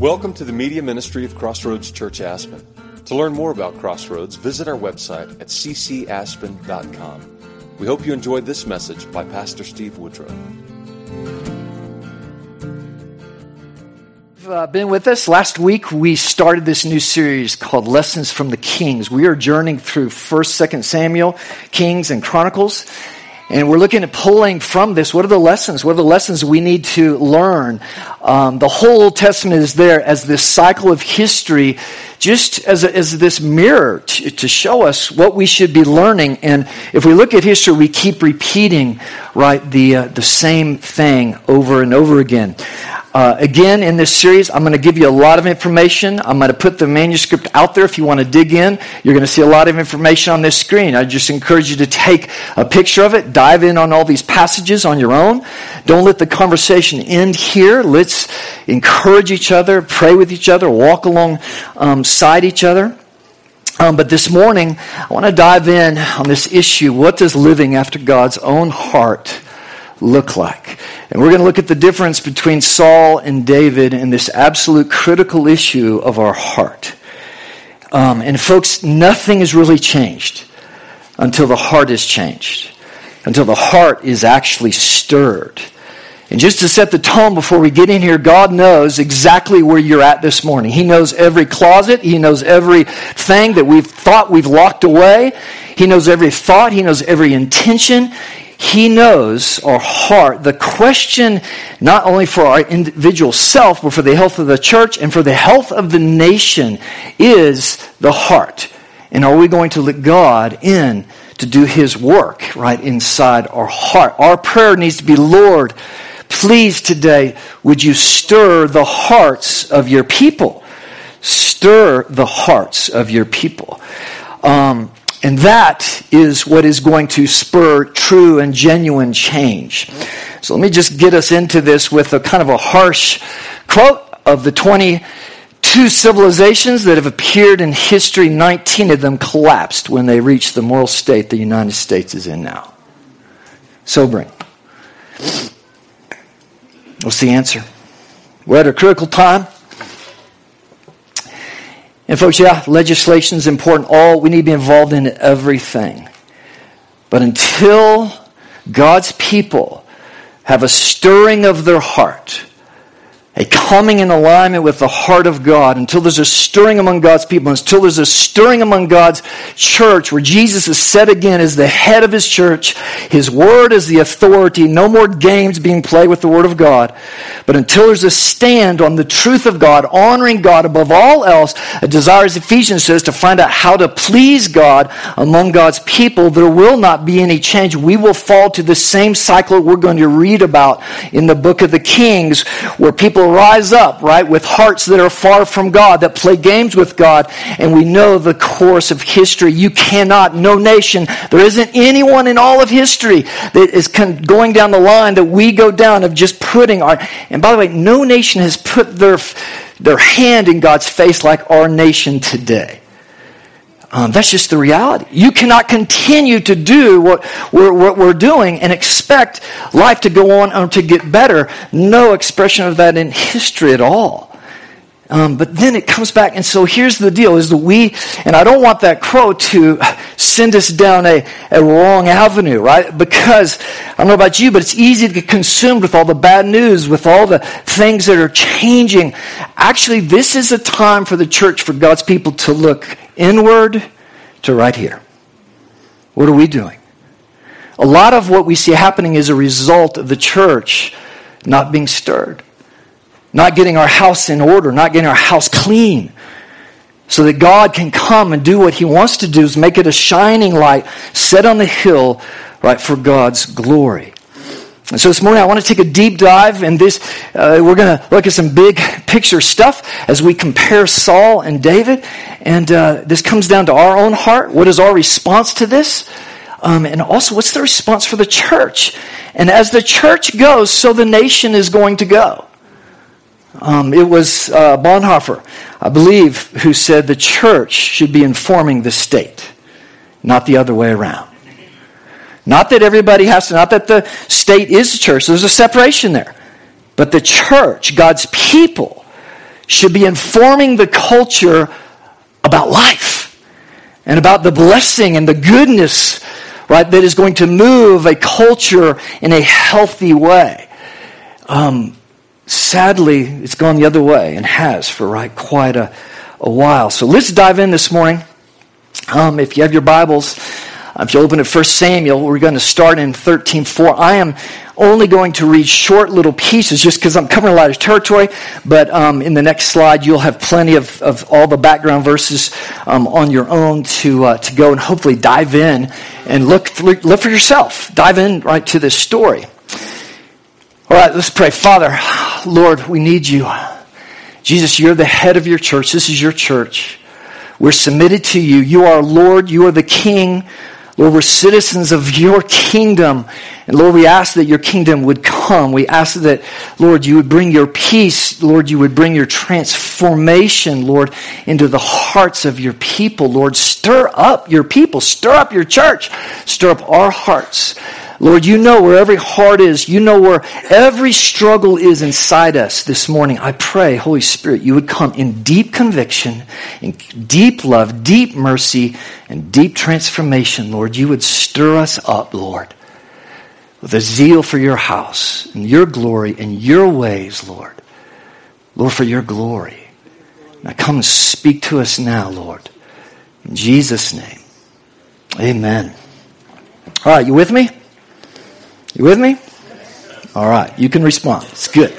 Welcome to the media ministry of Crossroads Church Aspen. To learn more about Crossroads, visit our website at ccaspen.com. We hope you enjoyed this message by Pastor Steve Woodrow. Been with us. Last week we started this new series called Lessons from the Kings. We are journeying through 1st, 2nd Samuel, Kings, and Chronicles. And we're looking at pulling from this, what are the lessons? What are the lessons we need to learn? The whole Old Testament is there as this cycle of history, just as this mirror to show us what we should be learning. And if we look at history, we keep repeating, right, the same thing over and over again. Again, in this series, I'm going to give you a lot of information. I'm going to put the manuscript out there if you want to dig in. You're going to see a lot of information on this screen. I just encourage you to take a picture of it, dive in on all these passages on your own. Don't let the conversation end here. Let's encourage each other, pray with each other, walk alongside each other. But this morning, I want to dive in on this issue. What does living after God's own heart look like? And we're going to look at the difference between Saul and David in this absolute critical issue of our heart. And folks, nothing has really changed until the heart is changed, until the heart is actually stirred. And just to set the tone before we get in here, God knows exactly where you're at this morning. He knows every closet. He knows everything that we've thought we've locked away. He knows every thought. He knows every intention. He knows our heart. The question, not only for our individual self, but for the health of the church and for the health of the nation, is the heart. And are we going to let God in to do His work right inside our heart? Our prayer needs to be, Lord, please today, would you stir the hearts of your people? Stir the hearts of your people. And that is what is going to spur true and genuine change. So let me just get us into this with a kind of a harsh quote of the 22 civilizations that have appeared in history. 19 of them collapsed when they reached the moral state the United States is in now. Sobering. What's the answer? We're at a critical time. And folks, yeah, legislation is important. We need to be involved in everything. But until God's people have a stirring of their heart, a coming in alignment with the heart of God, until there's a stirring among God's people, until there's a stirring among God's church, where Jesus is set again as the head of His church, His word is the authority, no more games being played with the word of God. But until there's a stand on the truth of God, honoring God above all else, a desire, as Ephesians says, to find out how to please God among God's people, there will not be any change. We will fall to the same cycle we're going to read about in the book of the Kings, where people rise up, right, with hearts that are far from God, that play games with God, and we know the course of history. You cannot, no nation, there isn't anyone in all of history that is going down the line that we go down of just putting our, and by the way, no nation has put their hand in God's face like our nation today. That's just the reality. You cannot continue to do what we're doing and expect life to go on or to get better. No expression of that in history at all. But then it comes back, and so here's the deal, is that and I don't want that quote to send us down a wrong avenue, right? Because, I don't know about you, but it's easy to get consumed with all the bad news, with all the things that are changing. Actually, this is a time for the church, for God's people to look inward to right here. What are we doing? A lot of what we see happening is a result of the church not being stirred. Not getting our house in order, not getting our house clean, so that God can come and do what He wants to do, is make it a shining light set on the hill, right, for God's glory. And so this morning I want to take a deep dive in this. We're going to look at some big picture stuff as we compare Saul and David. And this comes down to our own heart. What is our response to this? And also, what's the response for the church? And as the church goes, so the nation is going to go. It was Bonhoeffer, I believe, who said the church should be informing the state, not the other way around. Not that everybody has to, not that the state is the church. There's a separation there. But the church, God's people, should be informing the culture about life and about the blessing and the goodness, right, that is going to move a culture in a healthy way. Sadly, it's gone the other way and has for quite a while. So let's dive in this morning. If you have your Bibles, if you open at 1 Samuel, we're going to start in 13:4. I am only going to read short little pieces just because I'm covering a lot of territory, but in the next slide you'll have plenty of all the background verses on your own to go and hopefully dive in and look for yourself. Dive in right to this story. All right, let's pray. Father, Lord, we need you. Jesus, you're the head of your church. This is your church. We're submitted to you. You are Lord. You are the King. Lord, we're citizens of your kingdom. And Lord, we ask that your kingdom would come. We ask that, Lord, you would bring your peace. Lord, you would bring your transformation, Lord, into the hearts of your people. Lord, stir up your people. Stir up your church. Stir up our hearts. Lord, you know where every heart is. You know where every struggle is inside us this morning. I pray, Holy Spirit, you would come in deep conviction, in deep love, deep mercy, and deep transformation, Lord. You would stir us up, Lord, with a zeal for your house and your glory and your ways, Lord. Lord, for your glory. Now come and speak to us now, Lord. In Jesus' name, amen. All right, you with me? You with me? All right. You can respond. It's good.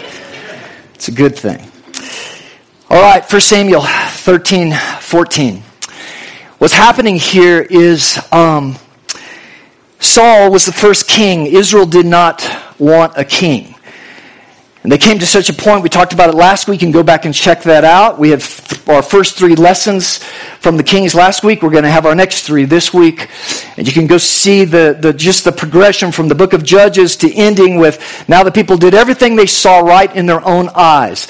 It's a good thing. All right. 1 Samuel 13:14. What's happening here is Saul was the first king. Israel did not want a king. And they came to such a point, we talked about it last week, and go back and check that out. We had our first three lessons from the Kings last week. We're going to have our next three this week. And you can go see the progression from the book of Judges to ending with, now the people did everything they saw right in their own eyes.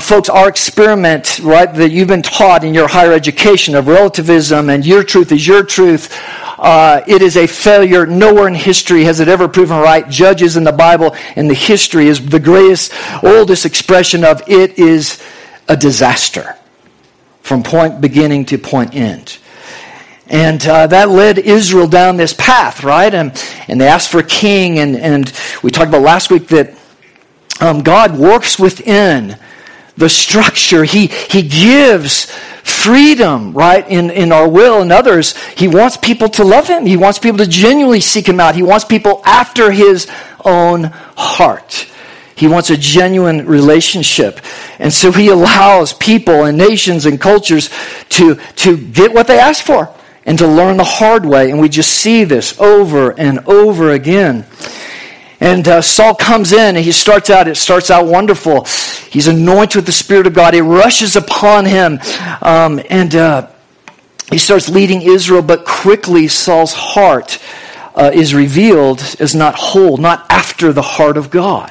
Folks, our experiment, right, that you've been taught in your higher education of relativism and your truth is your truth, it is a failure. Nowhere in history has it ever proven right. Judges in the Bible and the history is the greatest, oldest expression of it is a disaster from point beginning to point end. And that led Israel down this path, right? And they asked for a king, and we talked about last week that God works within the structure. He gives freedom, right, in our will and others. He wants people to love him. He wants people to genuinely seek him out. He wants people after his own heart. He wants a genuine relationship. And so he allows people and nations and cultures to get what they ask for and to learn the hard way. And we just see this over and over again. And Saul comes in and it starts out wonderful. He's anointed with the Spirit of God. He rushes upon him and he starts leading Israel. But quickly Saul's heart is revealed as not whole, not after the heart of God.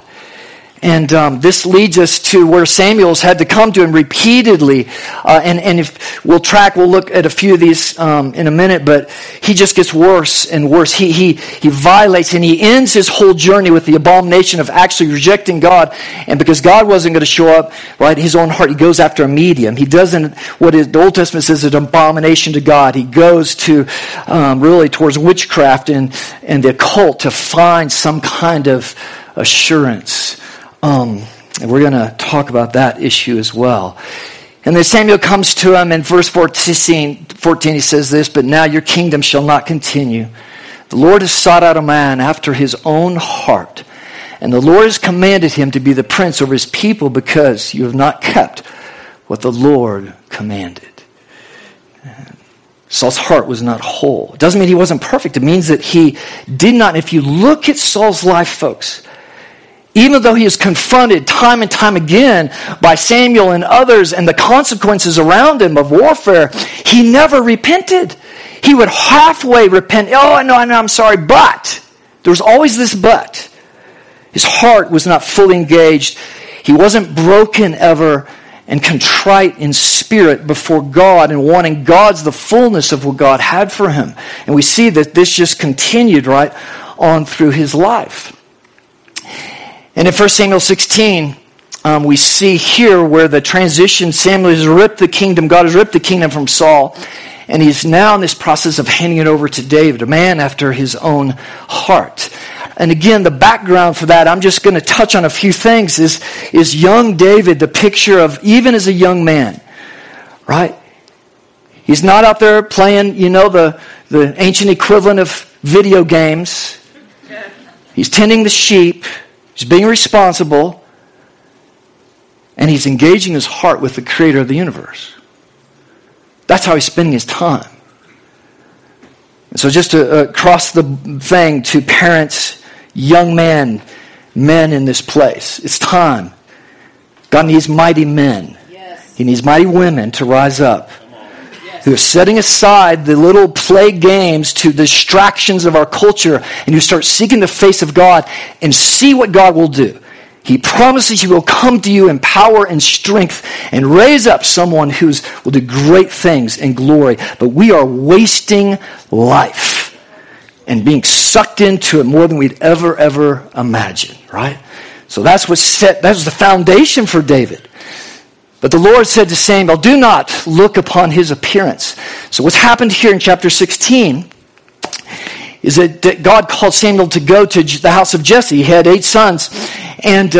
And this leads us to where Samuel's had to come to him repeatedly. And if we'll look at a few of these in a minute, but he just gets worse and worse. He violates and he ends his whole journey with the abomination of actually rejecting God. And because God wasn't going to show up, right, his own heart, he goes after a medium. He doesn't, the Old Testament says, an abomination to God. He goes to really towards witchcraft and the occult to find some kind of assurance. And we're going to talk about that issue as well. And then Samuel comes to him in verse 14, he says this, "But now your kingdom shall not continue. The Lord has sought out a man after his own heart, and the Lord has commanded him to be the prince over his people because you have not kept what the Lord commanded." Saul's heart was not whole. It doesn't mean he wasn't perfect. It means that he did not. If you look at Saul's life, folks, even though he is confronted time and time again by Samuel and others and the consequences around him of warfare, he never repented. He would halfway repent. Oh, I know, I'm sorry, but. There was always this but. His heart was not fully engaged. He wasn't broken ever and contrite in spirit before God and wanting God's the fullness of what God had for him. And we see that this just continued right on through his life. And in 1 Samuel 16, we see here where the transition, Samuel has ripped the kingdom, God has ripped the kingdom from Saul, and he's now in this process of handing it over to David, a man after his own heart. And again, the background for that, I'm just going to touch on a few things, is young David, the picture of even as a young man, right? He's not out there playing, you know, the ancient equivalent of video games. He's tending the sheep. He's being responsible. And he's engaging his heart with the creator of the universe. That's how he's spending his time. And so just to cross the thing to parents, young men, men in this place. It's time. God needs mighty men. Yes. He needs mighty women to rise up. Yes. Who are setting aside the little play games to distractions of our culture. And who start seeking the face of God and see what God will do. He promises he will come to you in power and strength and raise up someone who will do great things in glory. But we are wasting life and being sucked into it more than we'd ever imagine, right? So that was the foundation for David. But the Lord said to Samuel, do not look upon his appearance. So what's happened here in chapter 16 is that God called Samuel to go to the house of Jesse. He had 8 sons and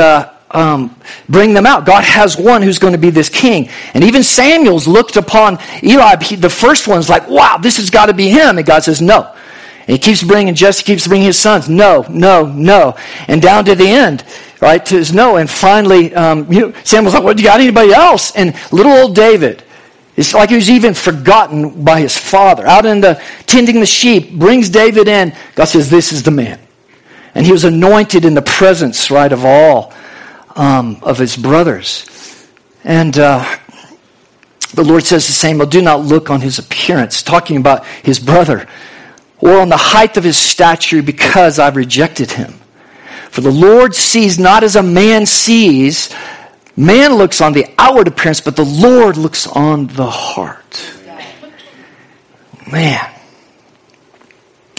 bring them out. God has one who's going to be this king. And even Samuel's looked upon Eliab. The first one's like, wow, this has got to be him. And God says, no. And Jesse keeps bringing his sons. No. And down to the end, right, to his no. And finally, Samuel's like, well, do you got anybody else? And little old David, it's like he was even forgotten by his father. Out in the tending the sheep, brings David in. God says, this is the man. And he was anointed in the presence, right, of all of his brothers. And the Lord says to Samuel, do not look on his appearance, talking about his brother, or on the height of his stature, because I've rejected him. For the Lord sees not as a man sees. Man looks on the outward appearance, but the Lord looks on the heart. Man.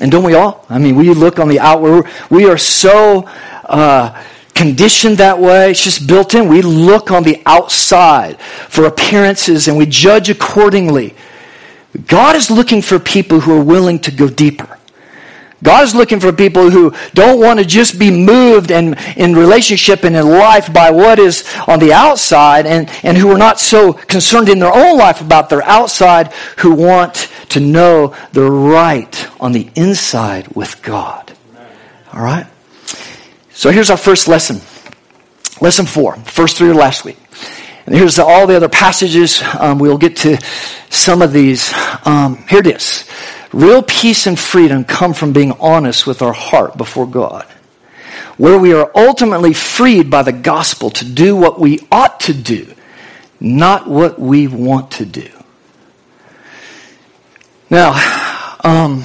And don't we all? I mean, we look on the outward. We are so conditioned that way. It's just built in. We look on the outside for appearances and we judge accordingly. God is looking for people who are willing to go deeper. God is looking for people who don't want to just be moved and in relationship and in life by what is on the outside and who are not so concerned in their own life about their outside, who want to know they're right on the inside with God. All right? So here's our first lesson. Lesson 4. First 3 are last week. And here's all the other passages. We'll get to some of these. Here it is. Real peace and freedom come from being honest with our heart before God, where we are ultimately freed by the gospel to do what we ought to do, not what we want to do. Now, 1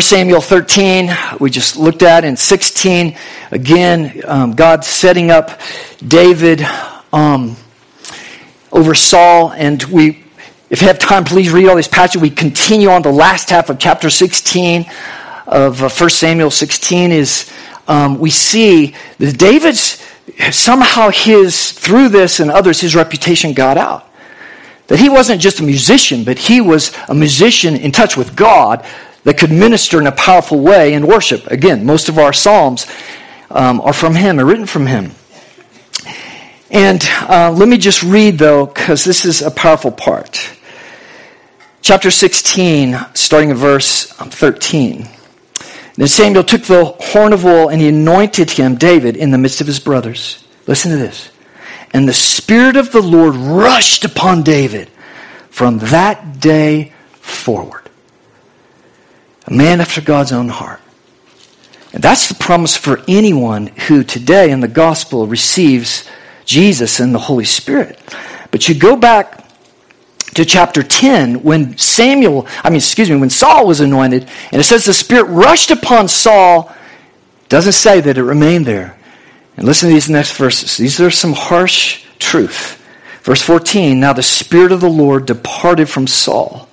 Samuel 13, we just looked at, and 16, again, God setting up David over Saul, and we... If you have time, please read all these passages. We continue on the last half of chapter 16 of 1 Samuel 16. We see that David's, somehow through this and others, his reputation got out. That he wasn't just a musician, but he was a musician in touch with God that could minister in a powerful way in worship. Again, most of our psalms are from him, or written from him. And let me just read, though, because this is a powerful part. Chapter 16, starting at verse 13. Then Samuel took the horn of oil and he anointed him, David, in the midst of his brothers. Listen to this. And the Spirit of the Lord rushed upon David from that day forward. A man after God's own heart. And that's the promise for anyone who today in the gospel receives Jesus and the Holy Spirit. But you go back to chapter 10 when Saul was anointed, and it says the Spirit rushed upon Saul. It doesn't say that it remained there. And listen to these next verses. These are some harsh truth. Verse 14, now the Spirit of the Lord departed from Saul,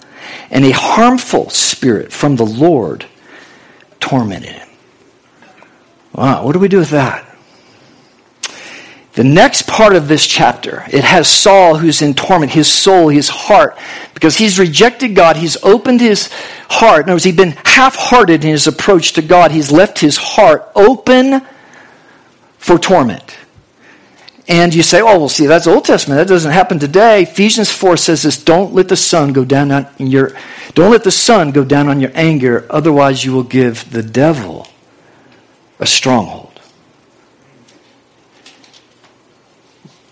and a harmful spirit from the Lord tormented him. Wow, what do we do with that? The next part of this chapter, it has Saul who's in torment, his soul, his heart, because he's rejected God. He's opened his heart. In other words, he's been half-hearted in his approach to God. He's left his heart open for torment. And you say, oh, well, see, that's Old Testament. That doesn't happen today. Ephesians 4 says this, don't let the sun go down on your anger, otherwise you will give the devil a stronghold.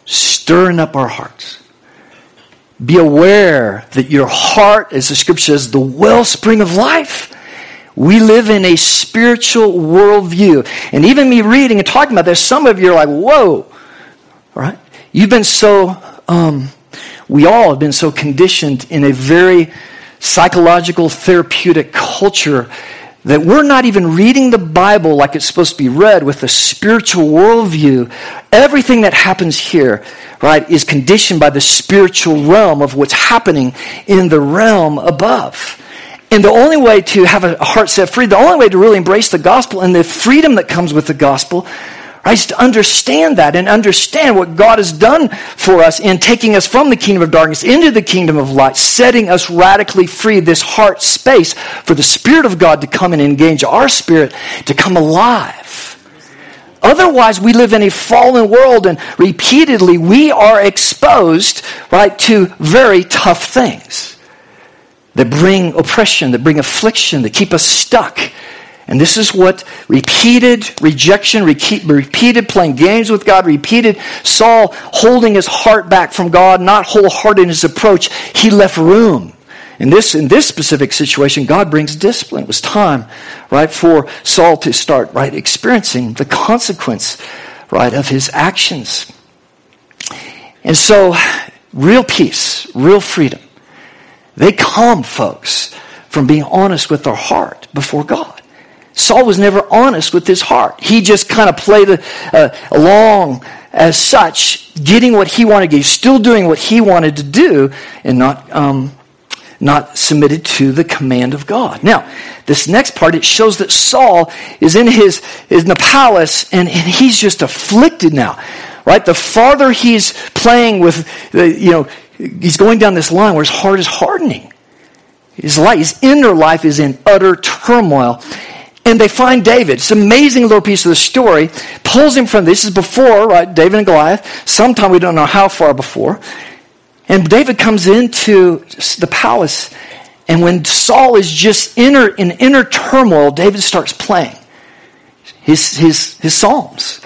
Stirring up our hearts. Be aware that your heart, as the scripture says, the wellspring of life. We live in a spiritual worldview. And even me reading and talking about this, some of you are like, whoa. Right? You've been so, we all have been so conditioned in a very psychological, therapeutic culture that we're not even reading the Bible like it's supposed to be read with a spiritual worldview. Everything that happens here, right, is conditioned by the spiritual realm of what's happening in the realm above. And the only way to have a heart set free, the only way to really embrace the gospel and the freedom that comes with the gospel, right, is to understand that and understand what God has done for us in taking us from the kingdom of darkness into the kingdom of light, setting us radically free, this heart space for the Spirit of God to come and engage our spirit to come alive. Otherwise, we live in a fallen world, and repeatedly we are exposed, right, to very tough things that bring oppression, that bring affliction, that keep us stuck. And this is what repeated rejection, repeated playing games with God, repeated Saul holding his heart back from God, not wholehearted in his approach. He left room. In this specific situation, God brings discipline. It was time, right, for Saul to start, right, experiencing the consequence, right, of his actions. And so, real peace, real freedom, they come, folks, from being honest with their heart before God. Saul was never honest with his heart. He just kind of played along as such, getting what he wanted to get, still doing what he wanted to do, and not submitted to the command of God. Now, this next part, it shows that Saul is in the palace, and he's just afflicted now, right? The farther he's playing with, he's going down this line where his heart is hardening. His inner life is in utter turmoil. And they find David. It's an amazing little piece of the story. Pulls him from, this is before, right, David and Goliath. Sometime we don't know how far before. And David comes into the palace. And when Saul is just in inner turmoil, David starts playing his psalms.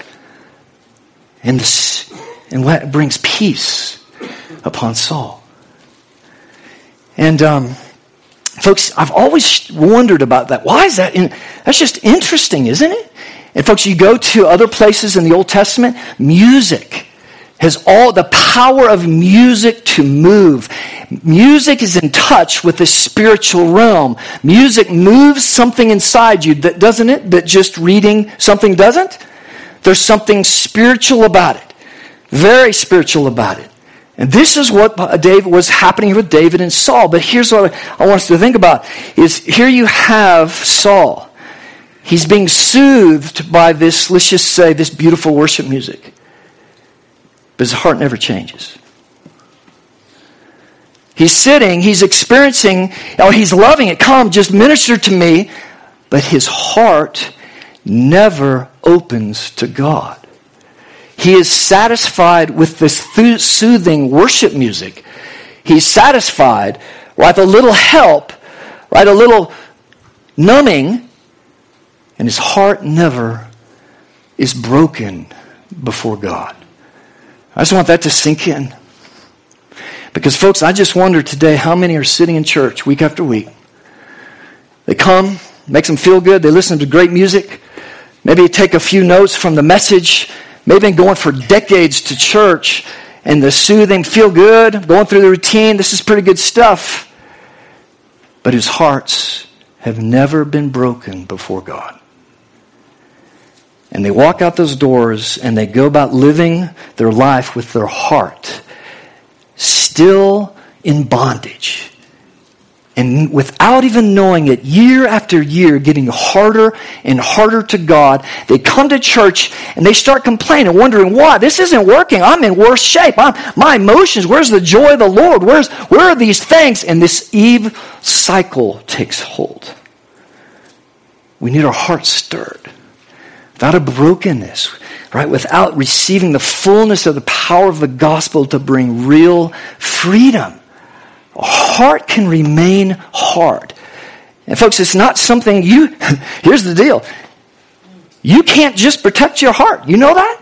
And that brings peace upon Saul. And folks, I've always wondered about that. Why is that? That's just interesting, isn't it? And folks, you go to other places in the Old Testament, music has all the power of music to move. Music is in touch with the spiritual realm. Music moves something inside you, that doesn't it? That just reading something doesn't? There's something spiritual about it. Very spiritual about it. And this is what was happening with David and Saul. But here's what I want us to think about. Is here you have Saul. He's being soothed by this, let's just say, this beautiful worship music. But his heart never changes. He's sitting, he's experiencing, oh, he's loving it. Come, just minister to me. But his heart never opens to God. He is satisfied with this soothing worship music. He's satisfied with a little help, right? A little numbing, and his heart never is broken before God. I just want that to sink in. Because folks, I just wonder today how many are sitting in church week after week. They come, makes them feel good, they listen to great music, maybe take a few notes from the message. They've been going for decades to church, and the soothing, feel good, going through the routine. This is pretty good stuff. But whose hearts have never been broken before God. And they walk out those doors, and they go about living their life with their heart still in bondage. And without even knowing it, year after year, getting harder and harder to God, they come to church and they start complaining, wondering why this isn't working. I'm in worse shape. My emotions, where's the joy of the Lord? Where are these things? And this evil cycle takes hold. We need our hearts stirred. Without a brokenness, right? Without receiving the fullness of the power of the gospel to bring real freedom. A heart can remain hard. And folks, it's not something you... Here's the deal. You can't just protect your heart. You know that?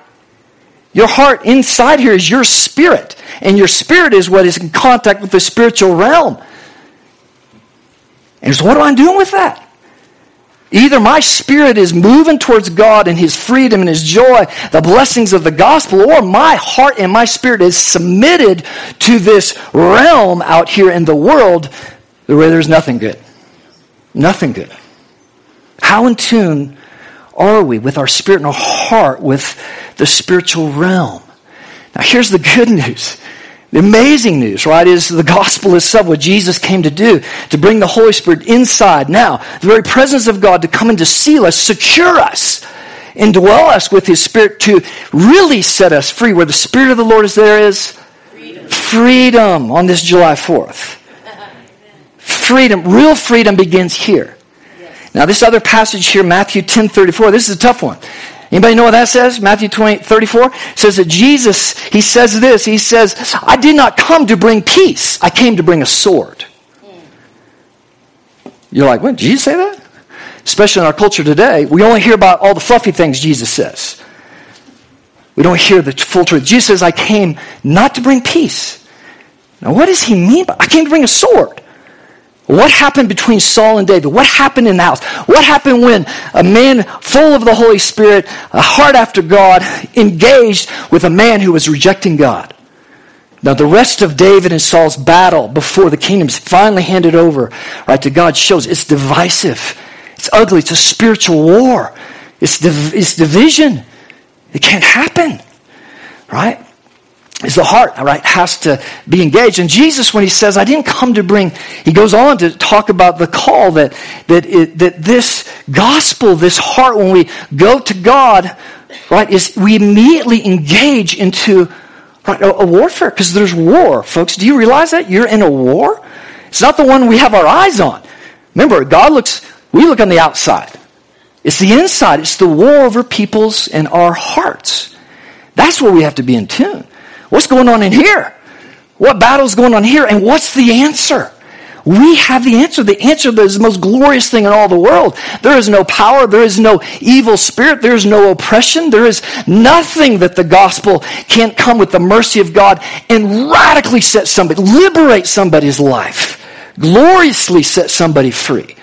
Your heart inside here is your spirit. And your spirit is what is in contact with the spiritual realm. And so what am I doing with that? Either my spirit is moving towards God and His freedom and His joy, the blessings of the gospel, or my heart and my spirit is submitted to this realm out here in the world where there's nothing good. Nothing good. How in tune are we with our spirit and our heart with the spiritual realm? Now here's the good news. The amazing news, right, is the gospel itself, what Jesus came to do, to bring the Holy Spirit inside now, the very presence of God to come and to seal us, secure us, indwell us with His Spirit to really set us free. Where the Spirit of the Lord is, there is freedom on this July 4th. Freedom, real freedom begins here. Yes. Now this other passage here, Matthew 10:34, this is a tough one. Anybody know what that says? Matthew 20:34 says that Jesus, He says this. He says, I did not come to bring peace. I came to bring a sword. You're like, what? Did Jesus say that? Especially in our culture today, we only hear about all the fluffy things Jesus says. We don't hear the full truth. Jesus says, I came not to bring peace. Now what does He mean by, I came to bring a sword? What happened between Saul and David? What happened in the house? What happened when a man full of the Holy Spirit, a heart after God, engaged with a man who was rejecting God? Now the rest of David and Saul's battle before the kingdom's finally handed over, right, to God shows it's divisive. It's ugly. It's a spiritual war. It's division. It can't happen, right? Is the heart, right, has to be engaged. And Jesus, when He says, I didn't come to bring, He goes on to talk about the call that this gospel, this heart, when we go to God, right, is we immediately engage into, right, a warfare, because there's war, folks. Do you realize that? You're in a war. It's not the one we have our eyes on. Remember, God looks, we look on the outside. It's the inside. It's the war over peoples and our hearts. That's where we have to be in tune. What's going on in here? What battle's going on here? And what's the answer? We have the answer. The answer that is the most glorious thing in all the world. There is no power. There is no evil spirit. There is no oppression. There is nothing that the gospel can't come with the mercy of God and radically set somebody, liberate somebody's life, gloriously set somebody free.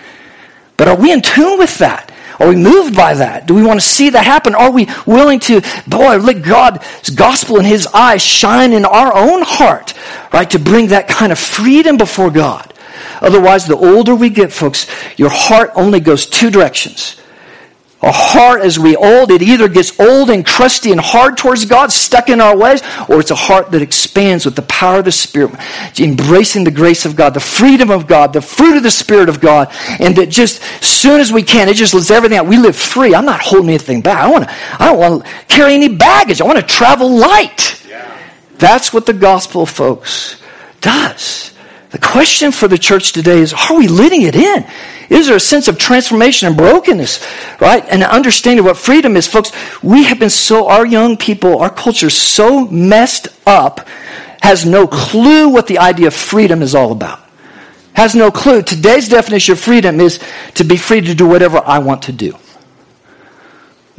But are we in tune with that? Are we moved by that? Do we want to see that happen? Are we willing to, boy, let God's gospel in His eyes shine in our own heart, right, to bring that kind of freedom before God? Otherwise, the older we get, folks, your heart only goes two directions. Our heart, as we old, it either gets old and crusty and hard towards God, stuck in our ways, or it's a heart that expands with the power of the Spirit, embracing the grace of God, the freedom of God, the fruit of the Spirit of God, and that just as soon as we can, it just lets everything out. We live free. I'm not holding anything back. I don't want to carry any baggage. I want to travel light. Yeah. That's what the gospel, folks, does. The question for the church today is, are we letting it in? Is there a sense of transformation and brokenness, right? And understanding what freedom is, folks. We have been so, our young people, our culture is so messed up, has no clue what the idea of freedom is all about. Has no clue. Today's definition of freedom is to be free to do whatever I want to do.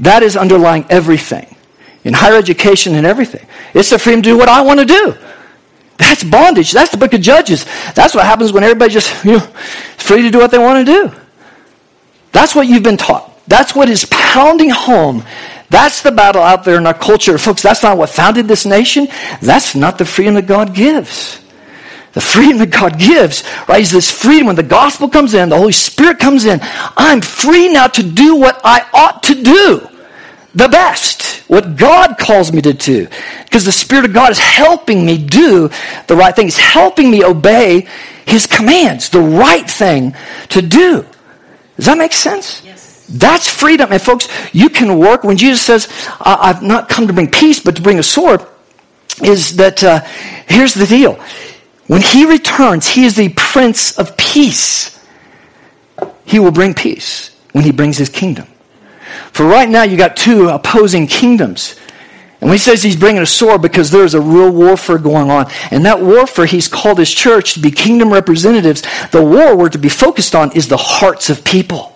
That is underlying everything. In higher education and everything. It's the freedom to do what I want to do. That's bondage. That's the book of Judges. That's what happens when everybody just, free to do what they want to do. That's what you've been taught. That's what is pounding home. That's the battle out there in our culture. Folks, that's not what founded this nation. That's not the freedom that God gives. The freedom that God gives, right, is this freedom when the gospel comes in, the Holy Spirit comes in. I'm free now to do what I ought to do. The best, what God calls me to do. Because the Spirit of God is helping me do the right thing. He's helping me obey his commands, the right thing to do. Does that make sense? Yes. That's freedom. And folks, you can work. When Jesus says, I've not come to bring peace, but to bring a sword, is that here's the deal. When he returns, he is the Prince of Peace. He will bring peace when he brings his kingdom. For right now, you got two opposing kingdoms. And when he says he's bringing a sword, because there is a real warfare going on. And that warfare, he's called his church to be kingdom representatives. The war we're to be focused on is the hearts of people.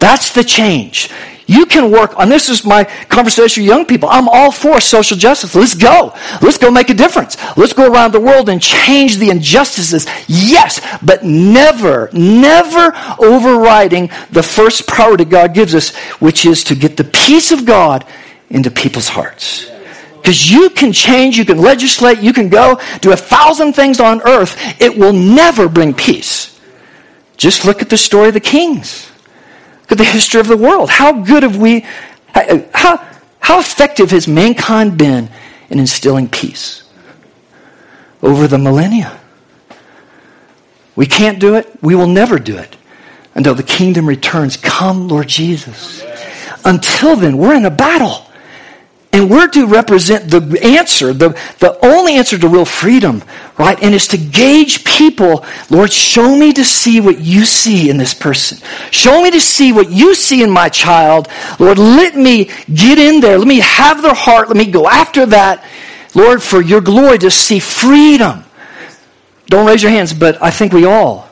That's the change. You can work on, this is my conversation with young people. I'm all for social justice. Let's go. Let's go make a difference. Let's go around the world and change the injustices. Yes, but never overriding the first priority God gives us, which is to get the peace of God into people's hearts. Because you can change, you can legislate, you can go do 1,000 things on earth. It will never bring peace. Just look at the story of the kings. Look at the history of the world. How good have we, how effective has mankind been in instilling peace over the millennia? We can't do it. We will never do it until the kingdom returns. Come, Lord Jesus. Until then, we're in a battle. And we're to represent the answer, the only answer to real freedom, right? And it's to gauge people. Lord, show me to see what you see in this person. Show me to see what you see in my child. Lord, let me get in there. Let me have their heart. Let me go after that. Lord, for your glory to see freedom. Don't raise your hands, but I think we all,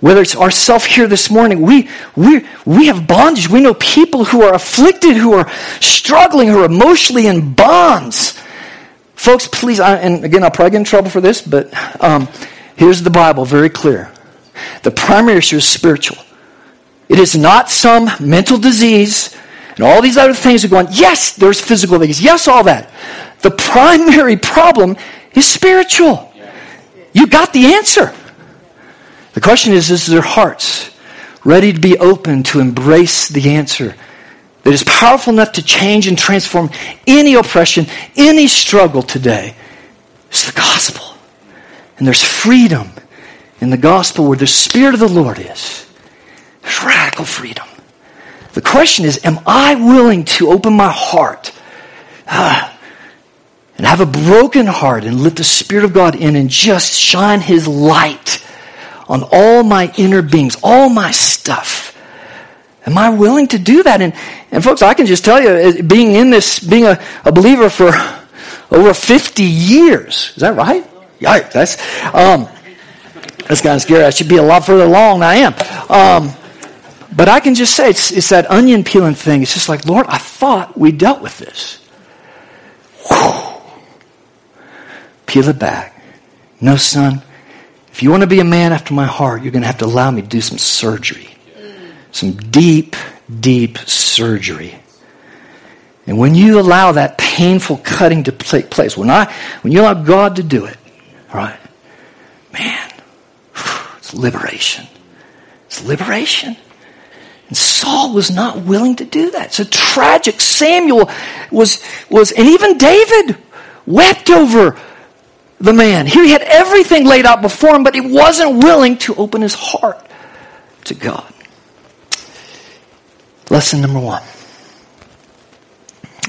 whether it's ourselves here this morning, we have bondage. We know people who are afflicted, who are struggling, who are emotionally in bonds. Folks, please, and again, I'll probably get in trouble for this, but here's the Bible, very clear. The primary issue is spiritual. It is not some mental disease and all these other things are going, yes, there's physical things, yes, all that. The primary problem is spiritual. You got the answer. The question is their hearts ready to be open to embrace the answer that is powerful enough to change and transform any oppression, any struggle today? It's the gospel. And there's freedom in the gospel where the Spirit of the Lord is. There's radical freedom. The question is, am I willing to open my heart and have a broken heart and let the Spirit of God in and just shine his light on all my inner beings, all my stuff? Am I willing to do that? And folks, I can just tell you, being in this, being a believer for over 50 years, is that right? Yikes, that's kind of scary. I should be a lot further along than I am. But I can just say, it's that onion peeling thing. It's just like, Lord, I thought we dealt with this. Whew. Peel it back. No, son. If you want to be a man after my heart, you're going to have to allow me to do some surgery. Some deep, deep surgery. And when you allow that painful cutting to take place, when you allow God to do it, right? Man, it's liberation. It's liberation. And Saul was not willing to do that. It's a tragic. Samuel was and even David wept over the man. Here he had everything laid out before him, but he wasn't willing to open his heart to God. Lesson number one.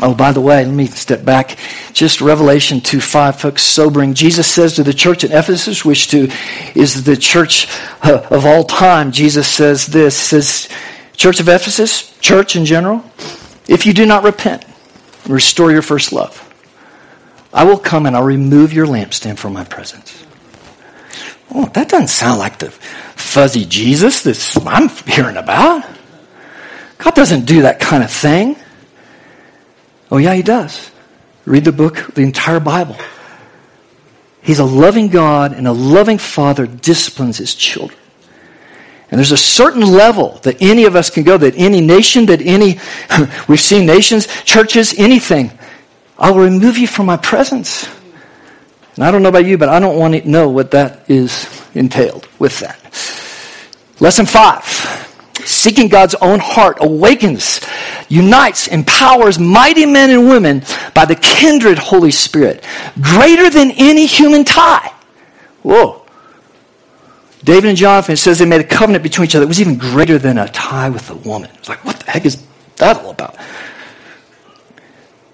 Oh, by the way, let me step back. Just Revelation 2:5, folks, sobering. Jesus says to the church at Ephesus, which is the church of all time, Jesus says this, says, Church of Ephesus, church in general, if you do not repent, restore your first love, I will come and I'll remove your lampstand from my presence. Oh, that doesn't sound like the fuzzy Jesus that I'm hearing about. God doesn't do that kind of thing. Oh, yeah, he does. Read the book, the entire Bible. He's a loving God, and a loving Father disciplines his children. And there's a certain level that any of us can go, that any nation, we've seen nations, churches, anything, I will remove you from my presence. And I don't know about you, but I don't want to know what that is entailed with that. Lesson 5. Seeking God's own heart awakens, unites, empowers mighty men and women by the kindred Holy Spirit, greater than any human tie. Whoa. David and Jonathan, it says they made a covenant between each other. It was even greater than a tie with a woman. It's like, what the heck is that all about?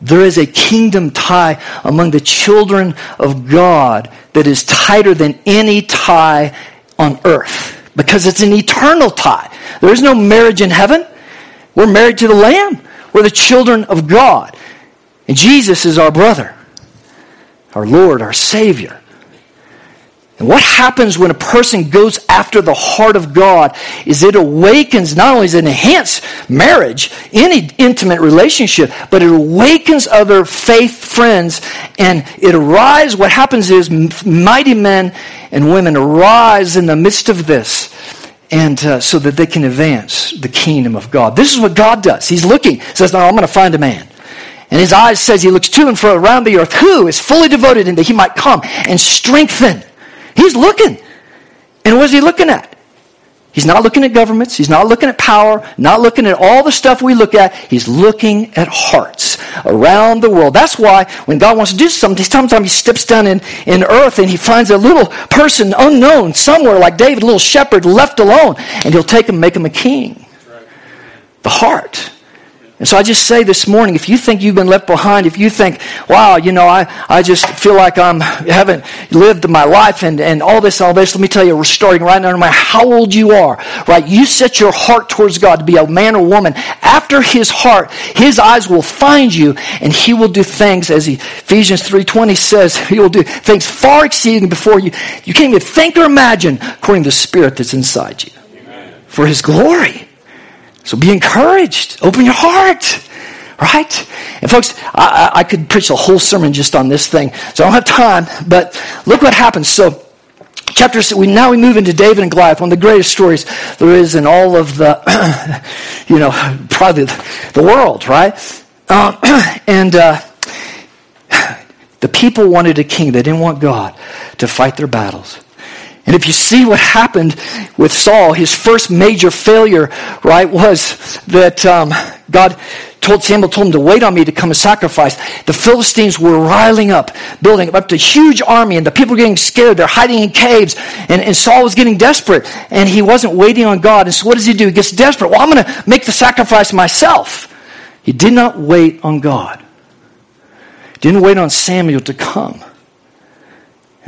There is a kingdom tie among the children of God that is tighter than any tie on earth, because it's an eternal tie. There is no marriage in heaven. We're married to the Lamb. We're the children of God. And Jesus is our brother, our Lord, our Savior. And what happens when a person goes after the heart of God is it awakens, not only does it enhance marriage, any intimate relationship, but it awakens other faith friends, and it arises. What happens is mighty men and women arise in the midst of this, and so that they can advance the kingdom of God. This is what God does. He's looking. He says, no, I'm going to find a man. And his eyes says he looks to and fro around the earth, who is fully devoted, and that he might come and strengthen. He's looking. And what is he looking at? He's not looking at governments. He's not looking at power. Not looking at all the stuff we look at. He's looking at hearts around the world. That's why when God wants to do something, sometimes he steps down in earth and he finds a little person unknown somewhere like David, a little shepherd left alone. And he'll take him, make him a king. The heart. And so I just say this morning, if you think you've been left behind, if you think, wow, you know, I just feel like I haven't lived my life and all this, let me tell you, starting right now, no matter how old you are, right? You set your heart towards God to be a man or woman after his heart. His eyes will find you, and he will do things, as Ephesians 3:20 says, he will do things far exceeding before you can't even think or imagine, according to the Spirit that's inside you. Amen. For his glory. So be encouraged. Open your heart. Right? And folks, I could preach a whole sermon just on this thing. So I don't have time. But look what happens. So chapter 6, now we move into David and Goliath. One of the greatest stories there is in all of the, you know, probably the world. Right? The people wanted a king. They didn't want God to fight their battles. And if you see what happened with Saul, his first major failure, right, was that God told him to wait on me to come and sacrifice. The Philistines were riling up, building up to a huge army, and the people were getting scared. They're hiding in caves, and Saul was getting desperate, and he wasn't waiting on God. And so what does he do? He gets desperate. Well, I'm going to make the sacrifice myself. He did not wait on God. He didn't wait on Samuel to come.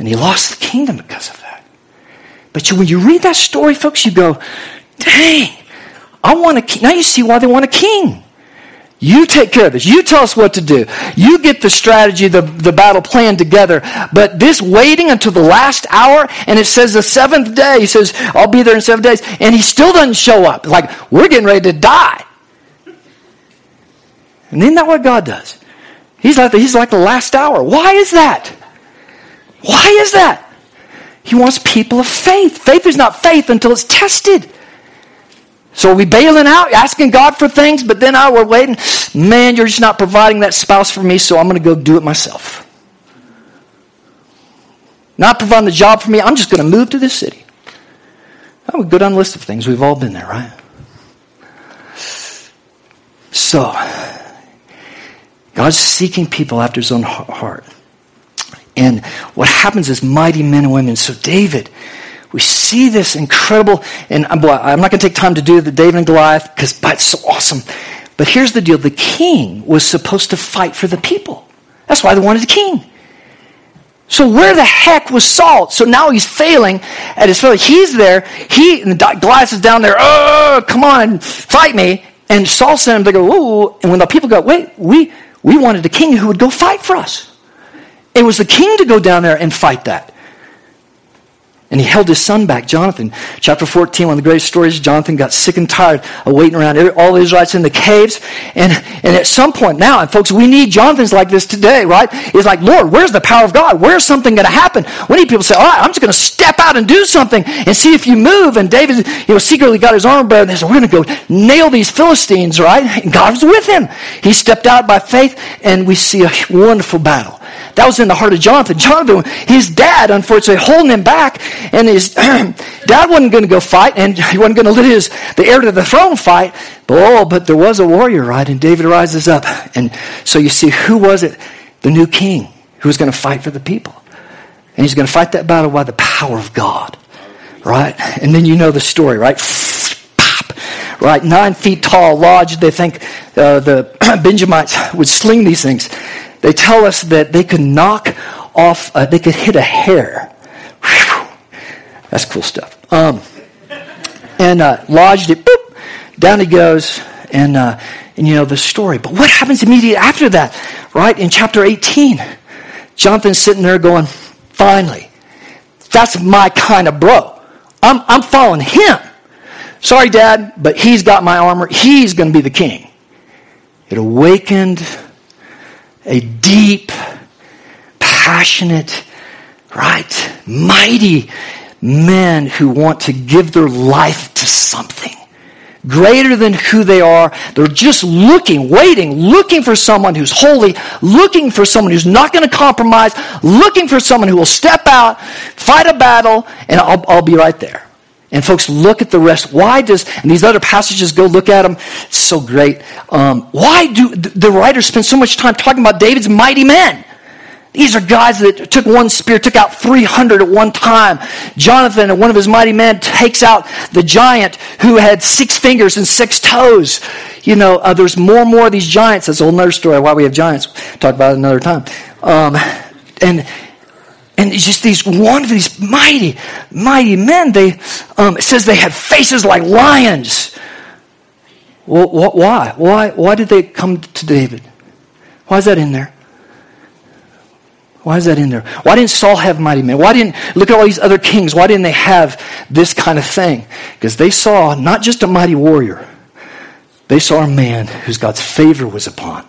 And he lost the kingdom because of that. But when you read that story, folks, you go, dang, I want a king. Now you see why they want a king. You take care of this. You tell us what to do. You get the strategy, the battle plan together. But this waiting until the last hour, and it says the seventh day, he says, I'll be there in 7 days, and he still doesn't show up. Like, we're getting ready to die. And isn't that what God does? He's like the last hour. Why is that? Why is that? He wants people of faith. Faith is not faith until it's tested. So are we bailing out, asking God for things, but then we're waiting. Man, you're just not providing that spouse for me, so I'm going to go do it myself. Not providing the job for me, I'm just going to move to this city. I would go down the list of things. We've all been there, right? So, God's seeking people after his own heart. And what happens is mighty men and women. So David, we see this incredible, and I'm not going to take time to do the David and Goliath because it's so awesome. But here's the deal. The king was supposed to fight for the people. That's why they wanted a king. So where the heck was Saul? So now he's failing at his failure. He's there. And Goliath is down there. Oh, come on, fight me. And Saul sent him to go, whoa. And when the people go, wait, we wanted a king who would go fight for us. It was the king to go down there and fight that. And he held his son back, Jonathan. Chapter 14, one of the greatest stories, Jonathan got sick and tired of waiting around all the Israelites in the caves. And at some point now, and folks, we need Jonathans like this today, right? It's like, Lord, where's the power of God? Where's something going to happen? We need people to say, all right, I'm just going to step out and do something and see if you move. And David, secretly got his arm bare and they said, we're going to go nail these Philistines, right? And God was with him. He stepped out by faith, and we see a wonderful battle. That was in the heart of Jonathan. Jonathan, his dad, unfortunately, holding him back. And his dad wasn't going to go fight, and he wasn't going to let the heir to the throne fight. But there was a warrior, right? And David rises up. And so you see, who was it? The new king who was going to fight for the people. And he's going to fight that battle by the power of God. right? And then you know the story, right? Pop, right? 9 feet tall, lodged. They think the Benjamites would sling these things. They tell us that they could knock off, they could hit a hair. Whew. That's cool stuff. And lodged it, boop, down he goes, and you know the story. But what happens immediately after that, right? In chapter 18, Jonathan's sitting there going, finally, that's my kind of bro. I'm following him. Sorry, Dad, but he's got my armor. He's going to be the king. It awakened a deep, passionate, right, mighty men who want to give their life to something greater than who they are. They're just looking, waiting, looking for someone who's holy, looking for someone who's not going to compromise, looking for someone who will step out, fight a battle, and I'll be right there. And folks, look at the rest. Why does, and these other passages, go look at them. It's so great. Why do the writers spend so much time talking about David's mighty men? These are guys that took one spear, took out 300 at one time. Jonathan, one of his mighty men, takes out the giant who had 6 fingers and 6 toes. You know, there's more and more of these giants. That's a whole other story, why we have giants. Talk about it another time. And it's just these wonderful, these mighty, mighty men. They it says they had faces like lions. Well, why? Why did they come to David? Why is that in there? Why is that in there? Why didn't Saul have mighty men? Why didn't, look at all these other kings, why didn't they have this kind of thing? Because they saw not just a mighty warrior, they saw a man whose God's favor was upon,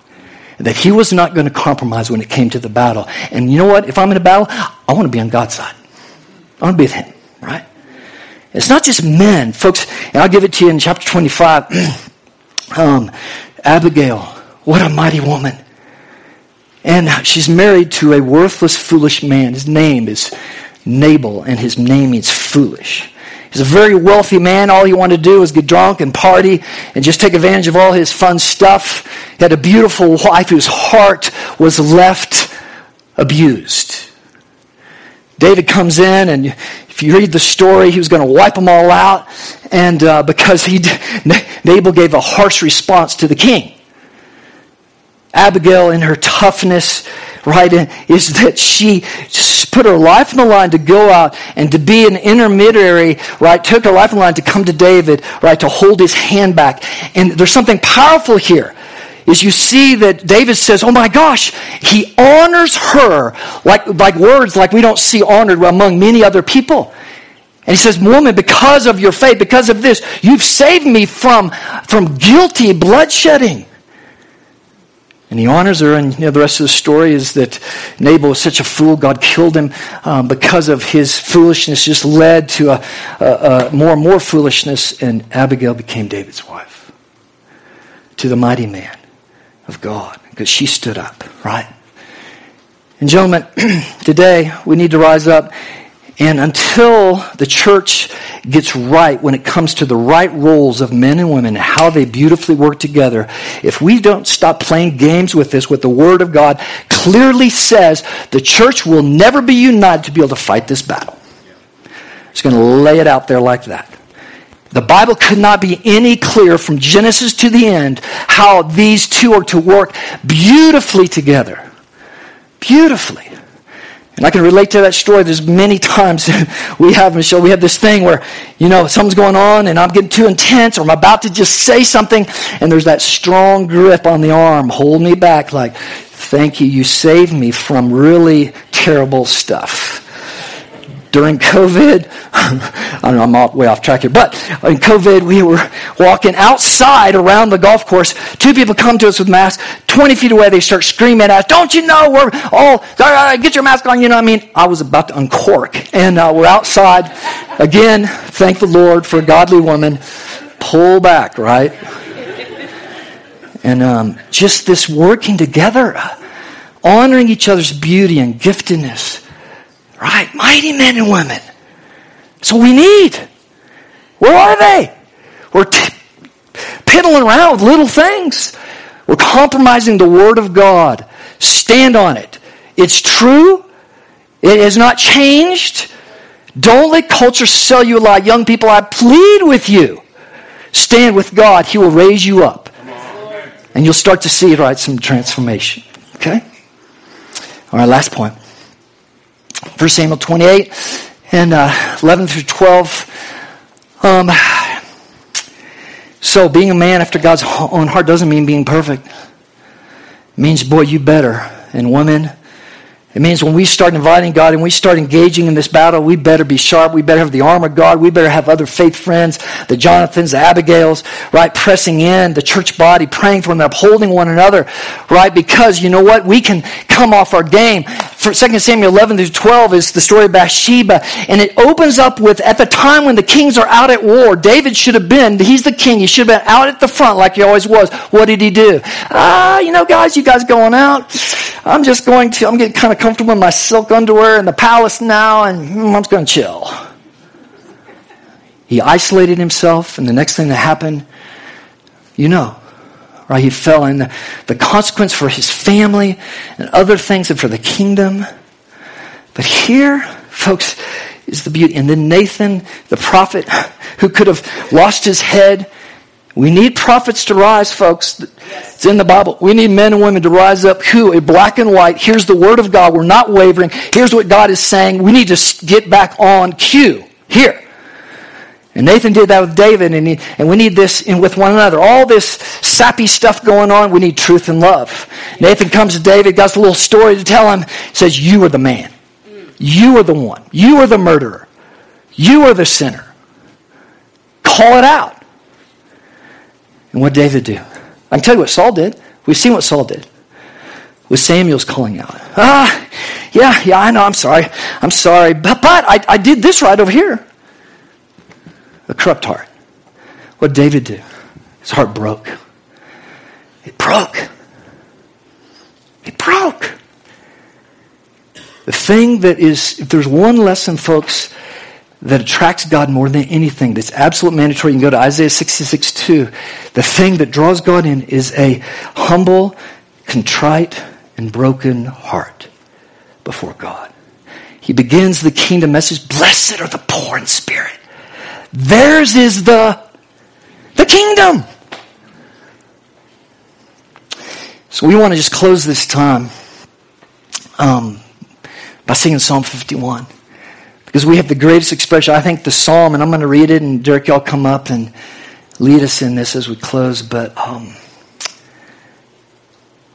and that he was not going to compromise when it came to the battle. And you know what? If I'm in a battle, I want to be on God's side. I want to be with him, right? It's not just men, folks, and I'll give it to you in chapter 25. Abigail, what a mighty woman. And she's married to a worthless, foolish man. His name is Nabal, and his name means foolish. He's a very wealthy man. All he wanted to do was get drunk and party and just take advantage of all his fun stuff. He had a beautiful wife whose heart was left abused. David comes in, and if you read the story, he was going to wipe them all out, and because Nabal gave a harsh response to the king. Abigail, in her toughness, right, is that she put her life on the line to go out and to be an intermediary, right, took her life on the line to come to David, right, to hold his hand back. And there's something powerful here, is you see that David says, oh my gosh, he honors her, like words like we don't see honored among many other people. And he says, woman, because of your faith, because of this, you've saved me from guilty bloodshedding. And he honors her, and you know, the rest of the story is that Nabal was such a fool, God killed him because of his foolishness, just led to a more and more foolishness, and Abigail became David's wife to the mighty man of God, because she stood up, right? And gentlemen, today we need to rise up, and until the church gets right when it comes to the right roles of men and women, how they beautifully work together, if we don't stop playing games with this, what the Word of God clearly says, the church will never be united to be able to fight this battle. It's going to lay it out there like that. The Bible could not be any clearer from Genesis to the end how these two are to work beautifully together. Beautifully. And I can relate to that story. There's many times we have this thing where, you know, something's going on and I'm getting too intense, or I'm about to just say something, and there's that strong grip on the arm holding me back like, thank you, you saved me from really terrible stuff. During COVID, I don't know, I'm way off track here, but in COVID, we were walking outside around the golf course. 2 people come to us with masks. 20 feet away, they start screaming at us, don't you know we're all, get your mask on, you know what I mean? I was about to uncork, and we're outside. Again, thank the Lord for a godly woman. Pull back, right? And just this working together, honoring each other's beauty and giftedness. Right, mighty men and women. So we need. Where are they? We're piddling around with little things. We're compromising the Word of God. Stand on it. It's true. It has not changed. Don't let culture sell you a lie. Young people, I plead with you. Stand with God. He will raise you up. And you'll start to see, right, some transformation. Okay? All right, last point. 1 Samuel 28 and 11 through 12. So being a man after God's own heart doesn't mean being perfect. It means, boy, you better. And women, it means when we start inviting God and we start engaging in this battle, we better be sharp. We better have the armor of God. We better have other faith friends, the Jonathans, the Abigails, right? Pressing in, the church body, praying for them, upholding one another, right? Because you know what? We can come off our game. For 2 Samuel 11 through 12 is the story of Bathsheba. And it opens up with, at the time when the kings are out at war, David should have been, he's the king. He should have been out at the front like he always was. What did he do? Guys, you guys going out? I'm getting kind of comfortable in my silk underwear in the palace now, and I'm just going to chill. He isolated himself, and the next thing that happened, right? He fell in the consequence for his family and other things and for the kingdom. But here, folks, is the beauty. And then Nathan, the prophet, who could have lost his head. We need prophets to rise, folks. It's in the Bible. We need men and women to rise up who, in black and white, here's the word of God. We're not wavering. Here's what God is saying. We need to get back on cue here. And Nathan did that with David, and we need this with one another. All this sappy stuff going on, we need truth and love. Nathan comes to David, got a little story to tell him. He says, you are the man. You are the one. You are the murderer. You are the sinner. Call it out. And what did David do? I can tell you what Saul did. We've seen what Saul did. With Samuel's calling out. Yeah, I know, I'm sorry. But I did this right over here. A corrupt heart. What did David do? His heart broke. It broke. The thing that is, if there's one lesson, folks, that attracts God more than anything, that's absolute mandatory. You can go to Isaiah 66:2. The thing that draws God in is a humble, contrite, and broken heart before God. He begins the kingdom message, blessed are the poor in spirit. Theirs is the kingdom. So we want to just close this time by singing Psalm 51. Because we have the greatest expression. I think the psalm, and I'm going to read it, and Derek, y'all come up and lead us in this as we close. But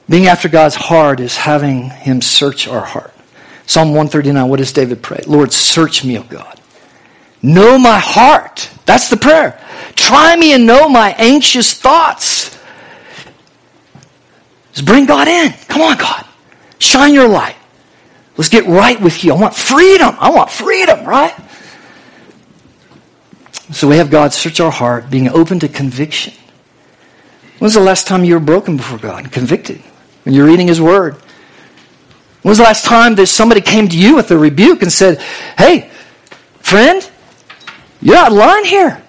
being after God's heart is having Him search our heart. Psalm 139, what does David pray? Lord, search me, O God. Know my heart. That's the prayer. Try me and know my anxious thoughts. Just bring God in. Come on, God. Shine your light. Let's get right with you. I want freedom, right? So we have God search our heart, being open to conviction. When's the last time you were broken before God and convicted when you're reading His Word? When's the last time that somebody came to you with a rebuke and said, hey, friend, you're out of line here.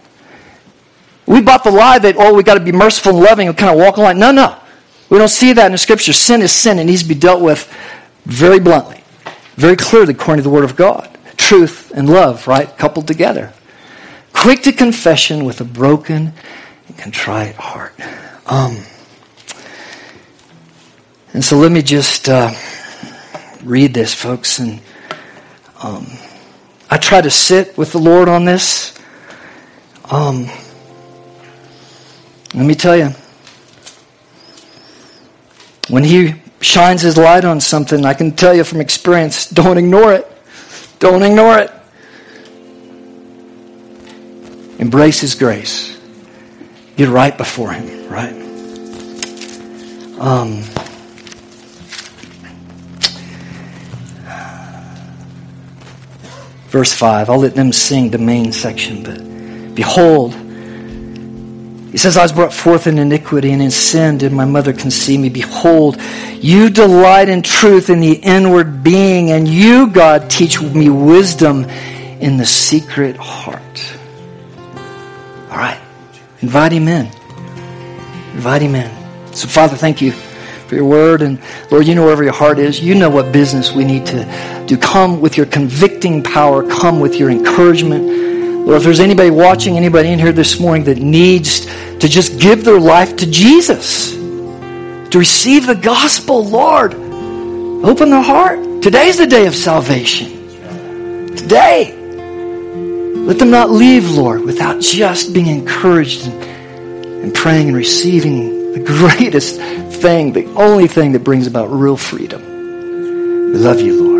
We bought the lie that, we got to be merciful and loving and kind of walk a line. No. We don't see that in the Scripture. Sin is sin. It needs to be dealt with very bluntly. Very clearly, according to the Word of God. Truth and love, right? Coupled together. Quick to confession with a broken and contrite heart. And so let me just read this, folks. And I try to sit with the Lord on this. Let me tell you. When He shines His light on something, I can tell you from experience, don't ignore it. Don't ignore it. Embrace His grace. Get right before Him, right? Verse 5, I'll let them sing the main section, but behold, He says, I was brought forth in iniquity, and in sin did my mother conceive me. Behold, you delight in truth in the inward being, and you, God, teach me wisdom in the secret heart. All right. Invite Him in. So, Father, thank you for your word. And Lord, you know where every heart is. You know what business we need to do. Come with your convicting power. Come with your encouragement. Lord, if there's anybody watching, anybody in here this morning that needs to just give their life to Jesus, to receive the gospel, Lord, open their heart. Today's the day of salvation. Today. Let them not leave, Lord, without just being encouraged and praying and receiving the greatest thing, the only thing that brings about real freedom. We love you, Lord.